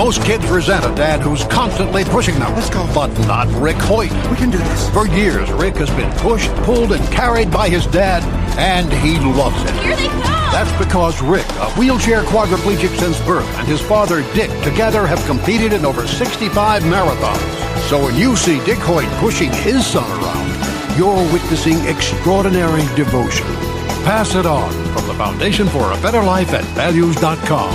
Most kids resent a dad who's constantly pushing them. Let's go. But not Rick Hoyt. We can do this. For years, Rick has been pushed, pulled, and carried by his dad, and he loves it. Here they come! That's because Rick, a wheelchair quadriplegic since birth, and his father, Dick, together have competed in over 65 marathons. So when you see Dick Hoyt pushing his son around, you're witnessing extraordinary devotion. Pass it on from the Foundation for a Better Life at values.com.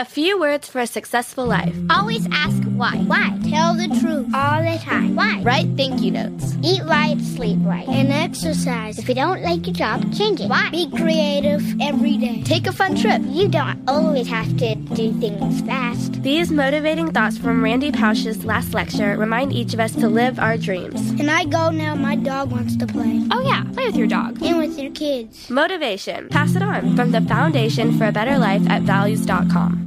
A few words for a successful life. Always ask why. Why? Tell the truth all the time. Why? Write thank you notes. Eat right, sleep right. And exercise. If you don't like your job, change it. Why? Be creative every day. Take a fun trip. You don't always have to do things fast. These motivating thoughts from Randy Pausch's last lecture remind each of us to live our dreams. Can I go now? My dog wants to play. Oh yeah, play with your dog. And with your kids. Motivation. Pass it on from the Foundation for a Better Life at values.com.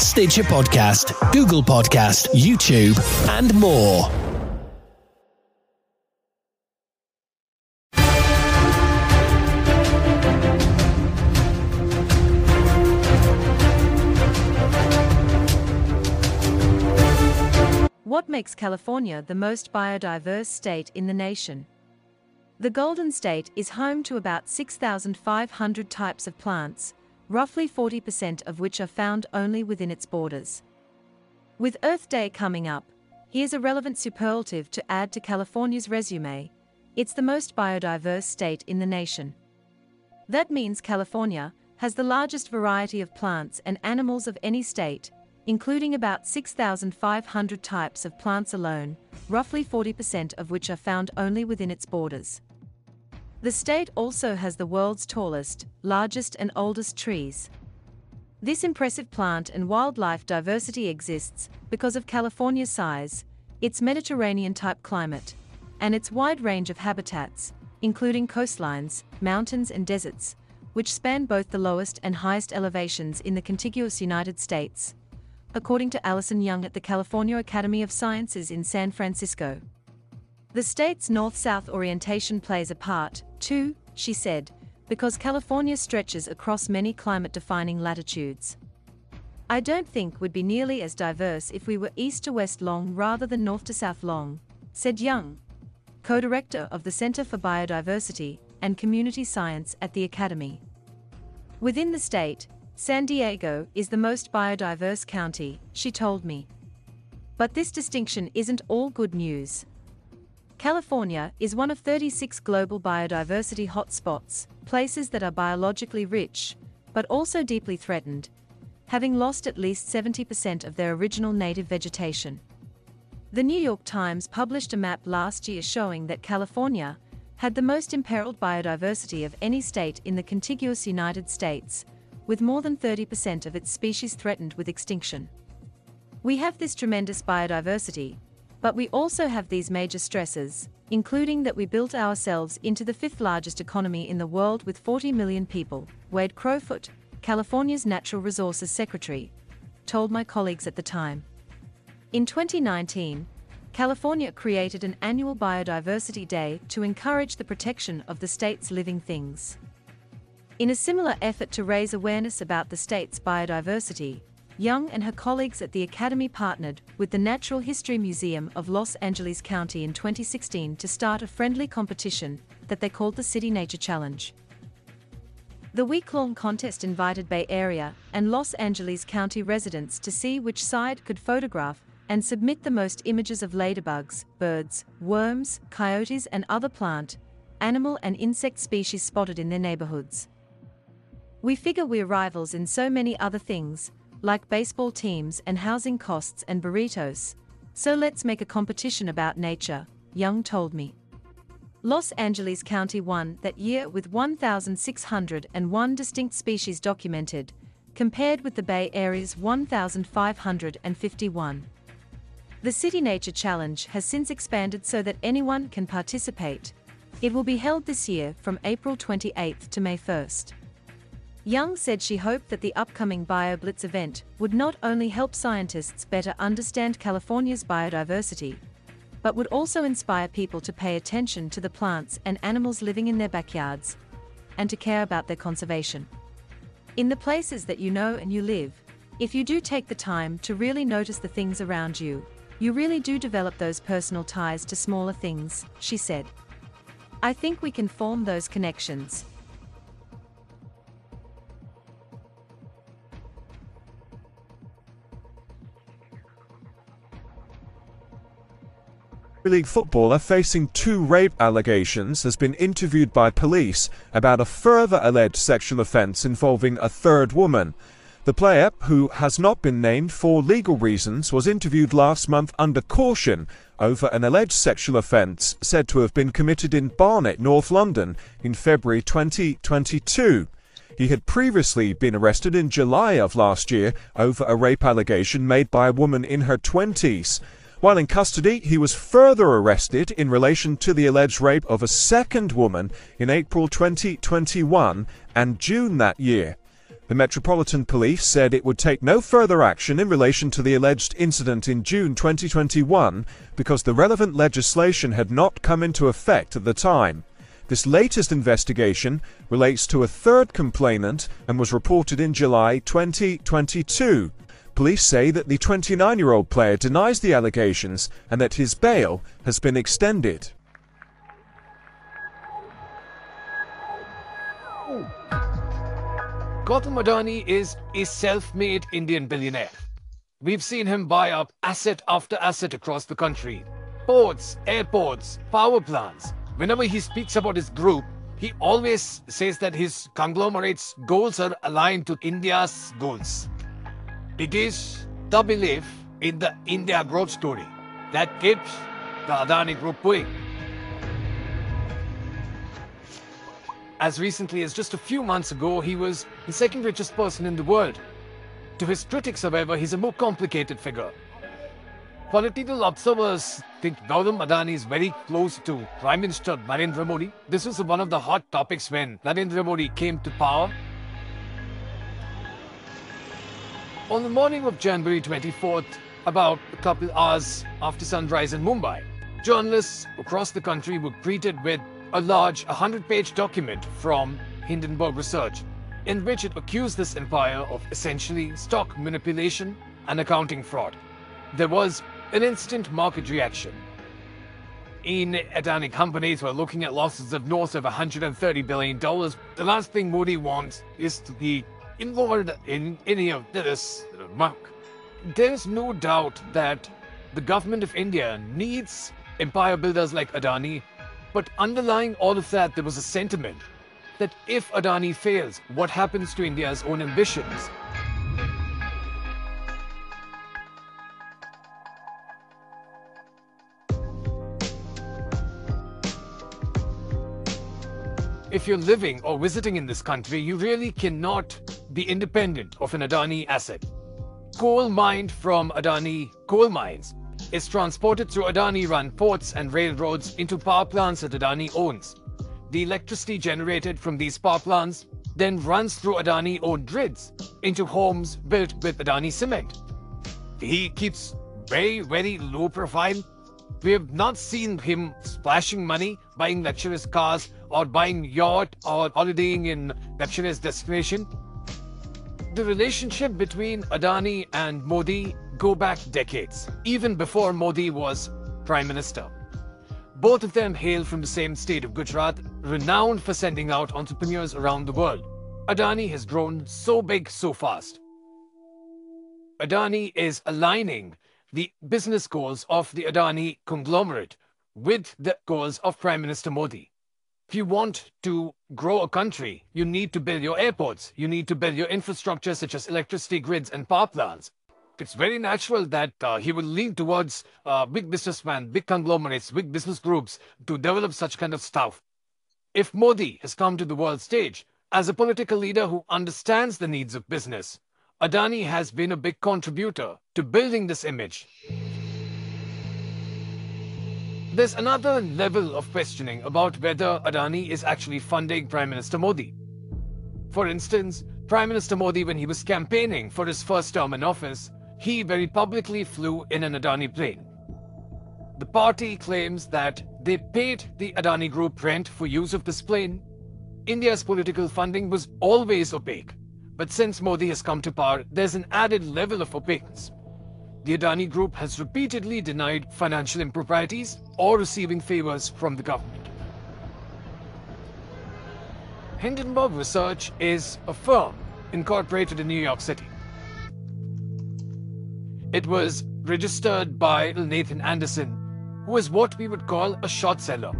Stitcher Podcast, Google Podcast, YouTube, and more. What makes California the most biodiverse state in the nation? The Golden State is home to about 6,500 types of plants, roughly 40% of which are found only within its borders. With Earth Day coming up, here's a relevant superlative to add to California's resume. It's the most biodiverse state in the nation. That means California has the largest variety of plants and animals of any state, including about 6,500 types of plants alone, roughly 40% of which are found only within its borders. The state also has the world's tallest, largest and oldest trees. This impressive plant and wildlife diversity exists because of California's size, its Mediterranean-type climate, and its wide range of habitats, including coastlines, mountains and deserts, which span both the lowest and highest elevations in the contiguous United States, according to Allison Young at the California Academy of Sciences in San Francisco. The state's north-south orientation plays a part, too, she said, because California stretches across many climate-defining latitudes. I don't think we'd be nearly as diverse if we were east to west long rather than north to south long, said Young, co-director of the Center for Biodiversity and Community Science at the Academy. Within the state, San Diego is the most biodiverse county, she told me. But this distinction isn't all good news. California is one of 36 global biodiversity hotspots, places that are biologically rich, but also deeply threatened, having lost at least 70% of their original native vegetation. The New York Times published a map last year showing that California had the most imperiled biodiversity of any state in the contiguous United States, with more than 30% of its species threatened with extinction. We have this tremendous biodiversity, but we also have these major stresses, including that we built ourselves into the fifth largest economy in the world with 40 million people, Wade Crowfoot, California's Natural Resources Secretary, told my colleagues at the time. In 2019, California created an annual Biodiversity Day to encourage the protection of the state's living things. In a similar effort to raise awareness about the state's biodiversity, Young and her colleagues at the Academy partnered with the Natural History Museum of Los Angeles County in 2016 to start a friendly competition that they called the City Nature Challenge. The week-long contest invited Bay Area and Los Angeles County residents to see which side could photograph and submit the most images of ladybugs, birds, worms, coyotes and other plant, animal and insect species spotted in their neighborhoods. We figure we're rivals in so many other things, like baseball teams and housing costs and burritos, so let's make a competition about nature, Young told me. Los Angeles County won that year with 1,601 distinct species documented, compared with the Bay Area's 1,551. The City Nature Challenge has since expanded so that anyone can participate. It will be held this year from April 28 to May 1st. Young said she hoped that the upcoming BioBlitz event would not only help scientists better understand California's biodiversity, but would also inspire people to pay attention to the plants and animals living in their backyards, and to care about their conservation. In the places that you know and you live, if you do take the time to really notice the things around you, you really do develop those personal ties to smaller things, she said. I think we can form those connections. League footballer facing 2 rape allegations has been interviewed by police about a further alleged sexual offence involving a third woman. The player, who has not been named for legal reasons, was interviewed last month under caution over an alleged sexual offence said to have been committed in Barnet, North London, in February 2022. He had previously been arrested in July of last year over a rape allegation made by a woman in her 20s. While in custody, he was further arrested in relation to the alleged rape of a second woman in April 2021 and June that year. The Metropolitan Police said it would take no further action in relation to the alleged incident in June 2021 because the relevant legislation had not come into effect at the time. This latest investigation relates to a third complainant and was reported in July 2022. Police say that the 29-year-old player denies the allegations and that his bail has been extended. Gautam Adani is a self-made Indian billionaire. We've seen him buy up asset after asset across the country. Ports, airports, power plants. Whenever he speaks about his group, he always says that his conglomerate's goals are aligned to India's goals. It is the belief in the India growth story that keeps the Adani group going. As recently as just a few months ago, he was the second richest person in the world. To his critics, however, he's a more complicated figure. Political observers think Gautam Adani is very close to Prime Minister Narendra Modi. This was one of the hot topics when Narendra Modi came to power. On the morning of January 24th, about a couple hours after sunrise in Mumbai, journalists across the country were greeted with a large 100-page document from Hindenburg Research, in which it accused this empire of essentially stock manipulation and accounting fraud. There was an instant market reaction. Indian Adani companies were looking at losses of north of $130 billion. The last thing Modi wants is to be involved in any of this muck. There is no doubt that the government of India needs empire builders like Adani, but underlying all of that, there was a sentiment that if Adani fails, what happens to India's own ambitions? If you're living or visiting in this country, you really cannot be independent of an Adani asset. Coal mined from Adani coal mines is transported through Adani-run ports and railroads into power plants that Adani owns. The electricity generated from these power plants then runs through Adani-owned grids into homes built with Adani cement. He keeps very, very low profile. We have not seen him splashing money, buying luxurious cars, or buying yacht, or holidaying in luxurious destination. The relationship between Adani and Modi go back decades, even before Modi was Prime Minister. Both of them hail from the same state of Gujarat, renowned for sending out entrepreneurs around the world. Adani has grown so big so fast. Adani is aligning the business goals of the Adani conglomerate with the goals of Prime Minister Modi. If you want to grow a country, you need to build your airports. You need to build your infrastructure such as electricity grids and power plants. It's very natural that he will lean towards big businessmen, big conglomerates, big business groups to develop such kind of stuff. If Modi has come to the world stage as a political leader who understands the needs of business, Adani has been a big contributor to building this image. There's another level of questioning about whether Adani is actually funding Prime Minister Modi. For instance, Prime Minister Modi, when he was campaigning for his first term in office, he very publicly flew in an Adani plane. The party claims that they paid the Adani group rent for use of this plane. India's political funding was always opaque, but since Modi has come to power, there's an added level of opaqueness. The Adani Group has repeatedly denied financial improprieties or receiving favors from the government. Hindenburg Research is a firm incorporated in New York City. It was registered by Nathan Anderson, who is what we would call a short seller.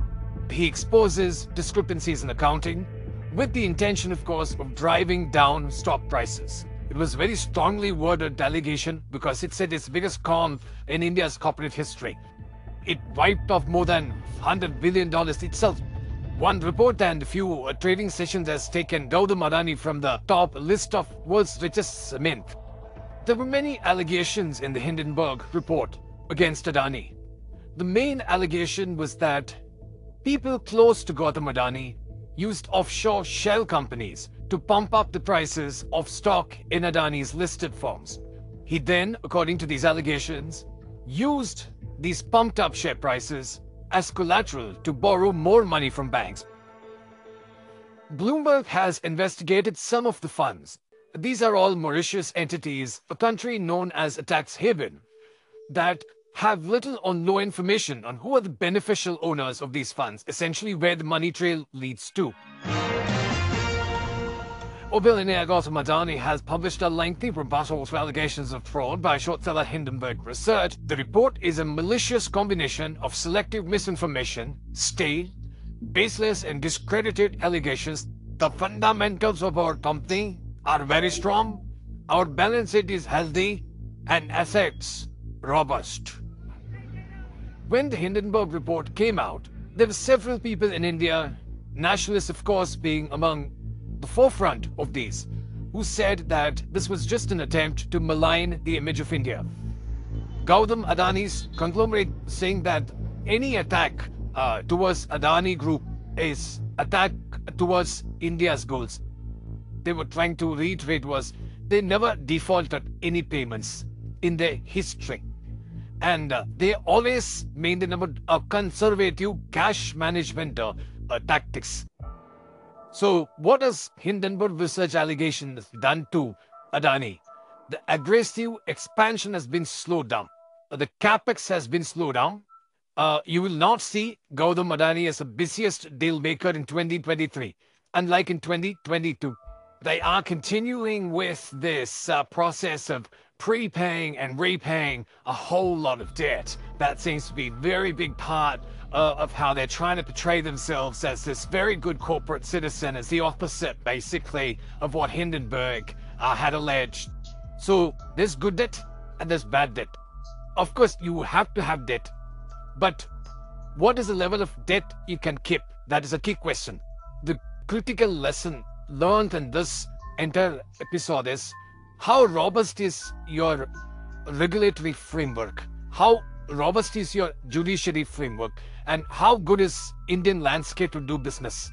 He exposes discrepancies in accounting with the intention, of course, of driving down stock prices. It was a very strongly worded allegation because it said it's the biggest con in India's corporate history. It wiped off more than $100 billion itself. One report and a few trading sessions has taken Gautam Adani from the top list of world's richest men. There were many allegations in the Hindenburg report against Adani. The main allegation was that people close to Gautam Adani used offshore shell companies to pump up the prices of stock in Adani's listed firms. He then, according to these allegations, used these pumped up share prices as collateral to borrow more money from banks. Bloomberg has investigated some of the funds. These are all Mauritius entities, a country known as a tax haven, that have little or no information on who are the beneficial owners of these funds, essentially where the money trail leads to. Billionaire Gautam Adani has published a lengthy rebuttal to allegations of fraud by short seller Hindenburg Research. The report is a malicious combination of selective misinformation, stale, baseless and discredited allegations. The fundamentals of our company are very strong, our balance sheet is healthy and assets robust. When the Hindenburg report came out, there were several people in India, nationalists of course being among the forefront of these, who said that this was just an attempt to malign the image of India. Gautam Adani's conglomerate saying that any attack towards Adani Group is attack towards India's goals. They were trying to reiterate was they never defaulted any payments in their history, and they always maintained a conservative cash management tactics. So what has Hindenburg Research allegations done to Adani? The aggressive expansion has been slowed down. The capex has been slowed down. You will not see Gautam Adani as the busiest deal maker in 2023, unlike in 2022. They are continuing with this process of prepaying and repaying a whole lot of debt. That seems to be a very big part of how they're trying to portray themselves as this very good corporate citizen, as the opposite, basically, of what Hindenburg had alleged. So there's good debt and there's bad debt. Of course, you have to have debt, but what is the level of debt you can keep? That is a key question. The critical lesson learned in this entire episode is how robust is your regulatory framework? How robust is your judiciary framework? And how good is Indian landscape to do business?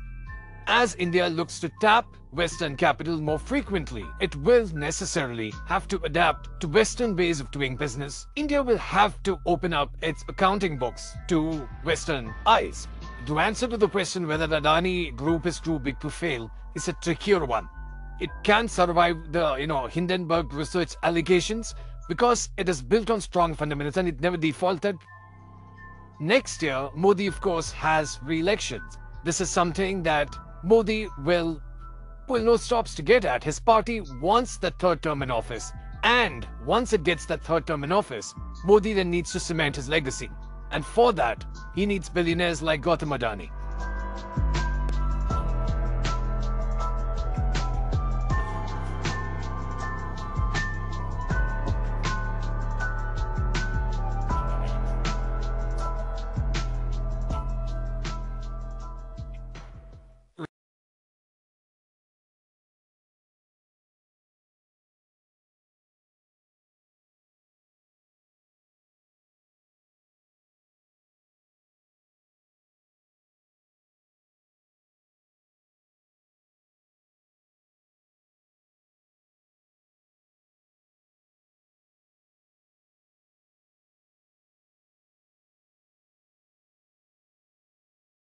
As India looks to tap Western capital more frequently, it will necessarily have to adapt to Western ways of doing business. India will have to open up its accounting books to Western eyes. The answer to the question whether the Adani Group is too big to fail is a trickier one. It can survive the Hindenburg Research allegations because it is built on strong fundamentals and it never defaulted. Next year, Modi, of course, has re-elections. This is something that Modi will no stops to get at. His party wants the third term in office. And once it gets that third term in office, Modi then needs to cement his legacy. And for that, he needs billionaires like Gautam Adani.